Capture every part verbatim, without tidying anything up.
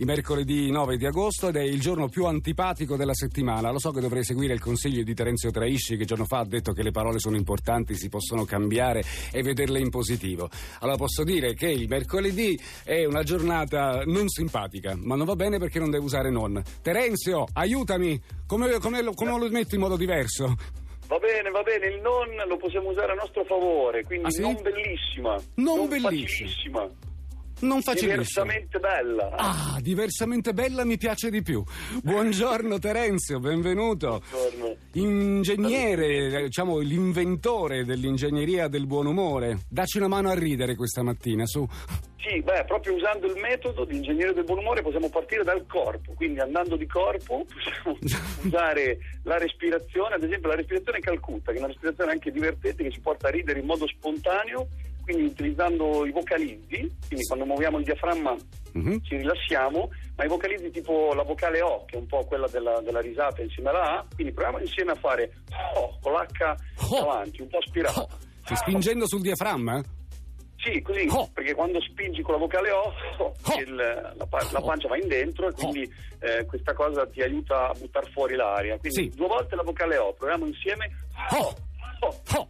di mercoledì nove di agosto ed è il giorno più antipatico della settimana. Lo so che dovrei seguire il consiglio di Terenzio Traisci, che giorno fa ha detto che le parole sono importanti, si possono cambiare e vederle in positivo. Allora posso dire che il mercoledì è una giornata non simpatica, ma non va bene perché non devo usare non. Terenzio, aiutami, come, come, lo, come lo metti in modo diverso? Va bene, va bene, il non lo possiamo usare a nostro favore, quindi ah, sì? non bellissima, non, non bellissima. Facilissima. Non facilissimo. Diversamente bella. Ah, diversamente bella mi piace di più. Buongiorno Terenzio, benvenuto. Buongiorno. Ingegnere, diciamo l'inventore dell'ingegneria del buon umore. Dacci una mano a ridere questa mattina, su. Sì, beh, proprio usando il metodo di ingegnere del buon umore possiamo partire dal corpo, quindi andando di corpo possiamo usare la respirazione, ad esempio la respirazione Calcutta, che è una respirazione anche divertente che ci porta a ridere in modo spontaneo, quindi utilizzando i vocalizzi, quindi quando muoviamo il diaframma mm-hmm. ci rilassiamo, ma i vocalizzi tipo la vocale O, che è un po' quella della, della risata insieme alla A, quindi proviamo insieme a fare O, con l'H davanti, un po' spirata. Cioè, spingendo sul diaframma? Sì, così, oh. perché quando spingi con la vocale O, oh, oh. Il, la, la pancia va in dentro e quindi oh. eh, questa cosa ti aiuta a buttare fuori l'aria. Quindi sì. Due volte la vocale O, proviamo insieme. Oh. Oh. Oh.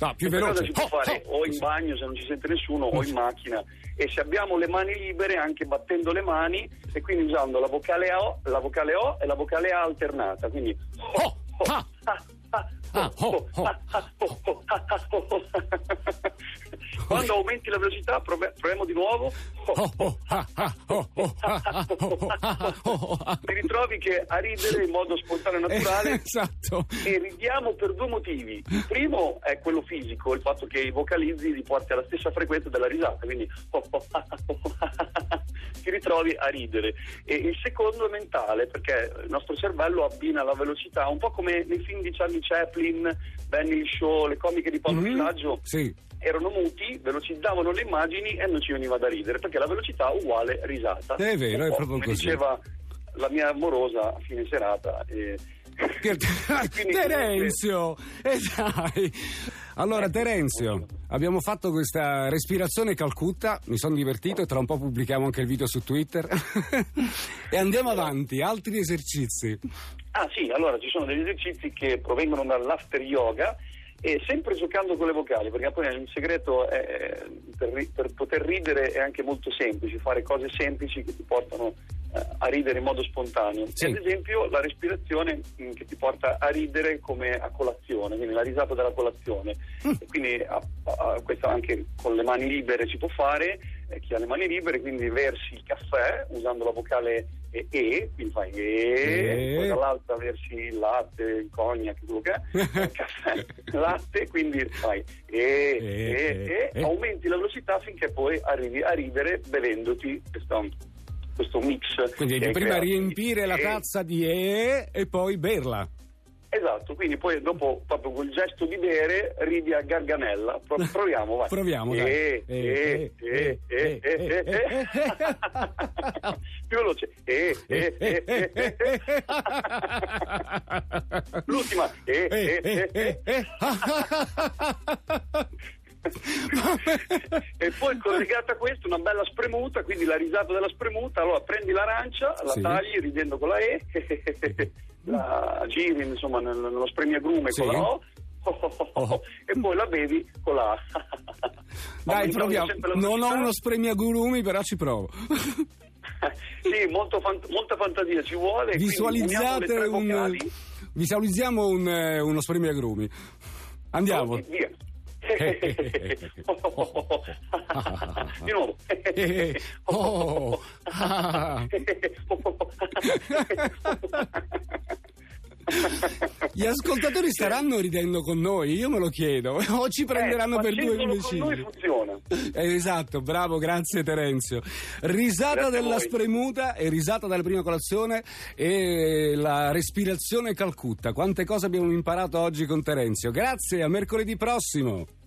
Ah, più veloce. Si può fare oh, oh. o in bagno se non ci sente nessuno oh. o in macchina, e se abbiamo le mani libere anche battendo le mani e quindi usando la vocale O, la vocale O e la vocale A alternata, quindi oh, oh, ah. Ah. Quando aumenti la velocità proviamo di nuovo, ti ritrovi che a ridere in modo spontaneo e naturale. Esatto. E ridiamo per due motivi. Il primo è quello fisico, il fatto che i vocalizzi li porti alla stessa frequenza della risata, quindi ti ritrovi a ridere. E il secondo è mentale, perché il nostro cervello abbina la velocità un po' come nei film di Charlie Chaplin, Benny Hill, le comiche di Paolo Villaggio mm-hmm. sì. erano muti, velocizzavano le immagini e non ci veniva da ridere perché la velocità uguale risata. È vero, è proprio come così. Diceva la mia amorosa a fine serata. E... Terenzio, e dai. Allora Terenzio, abbiamo fatto questa respirazione Calcutta, mi sono divertito e tra un po' pubblichiamo anche il video su Twitter e andiamo avanti, altri esercizi. Ah sì, allora ci sono degli esercizi che provengono dall'after yoga e sempre giocando con le vocali, perché poi il segreto è, per, per poter ridere è anche molto semplice, fare cose semplici che ti portano a ridere in modo spontaneo. Sì. Ad esempio la respirazione che ti porta a ridere come a colazione, quindi la risata della colazione. Mm. E quindi a, a, questo anche con le mani libere si può fare, eh, chi ha le mani libere quindi versi il caffè usando la vocale E, e quindi fai E, e... poi dall'altra versi il latte, il cognac, quello che è, il caffè, latte, quindi fai E, e, e, e, aumenti la velocità finché poi arrivi a ridere bevendoti questo questo mix. Quindi devi prima riempire e... la tazza di E e poi berla. Esatto, quindi poi dopo proprio col gesto di bere ridi a garganella. Pro- proviamo, vai. Proviamo, e, dai. E, e, e, e, e, più veloce. E, e, e, e, e. L'ultima. E, e, e, e, e. E poi collegata a questo una bella spremuta, quindi la risata della spremuta. Allora prendi l'arancia, la sì. tagli ridendo con la E, la giri insomma nello spremiagrume sì. con la O oh, oh, oh, oh. e poi la bevi con la A. Dai, proviamo, non ho uno spremiagurumi però ci provo. Sì, molto fant- molta fantasia ci vuole. Visualizzate un, visualizziamo un, eh, uno spremiagrumi, andiamo. Oh, via. Di nuovo. Gli ascoltatori staranno ridendo con noi, io me lo chiedo, o ci prenderanno eh, per due imbecilli. Con noi funziona. Eh, esatto, bravo, grazie Terenzio. Risata grazie della spremuta e risata dalla prima colazione e la respirazione Calcutta. Quante cose abbiamo imparato oggi con Terenzio. Grazie, a mercoledì prossimo.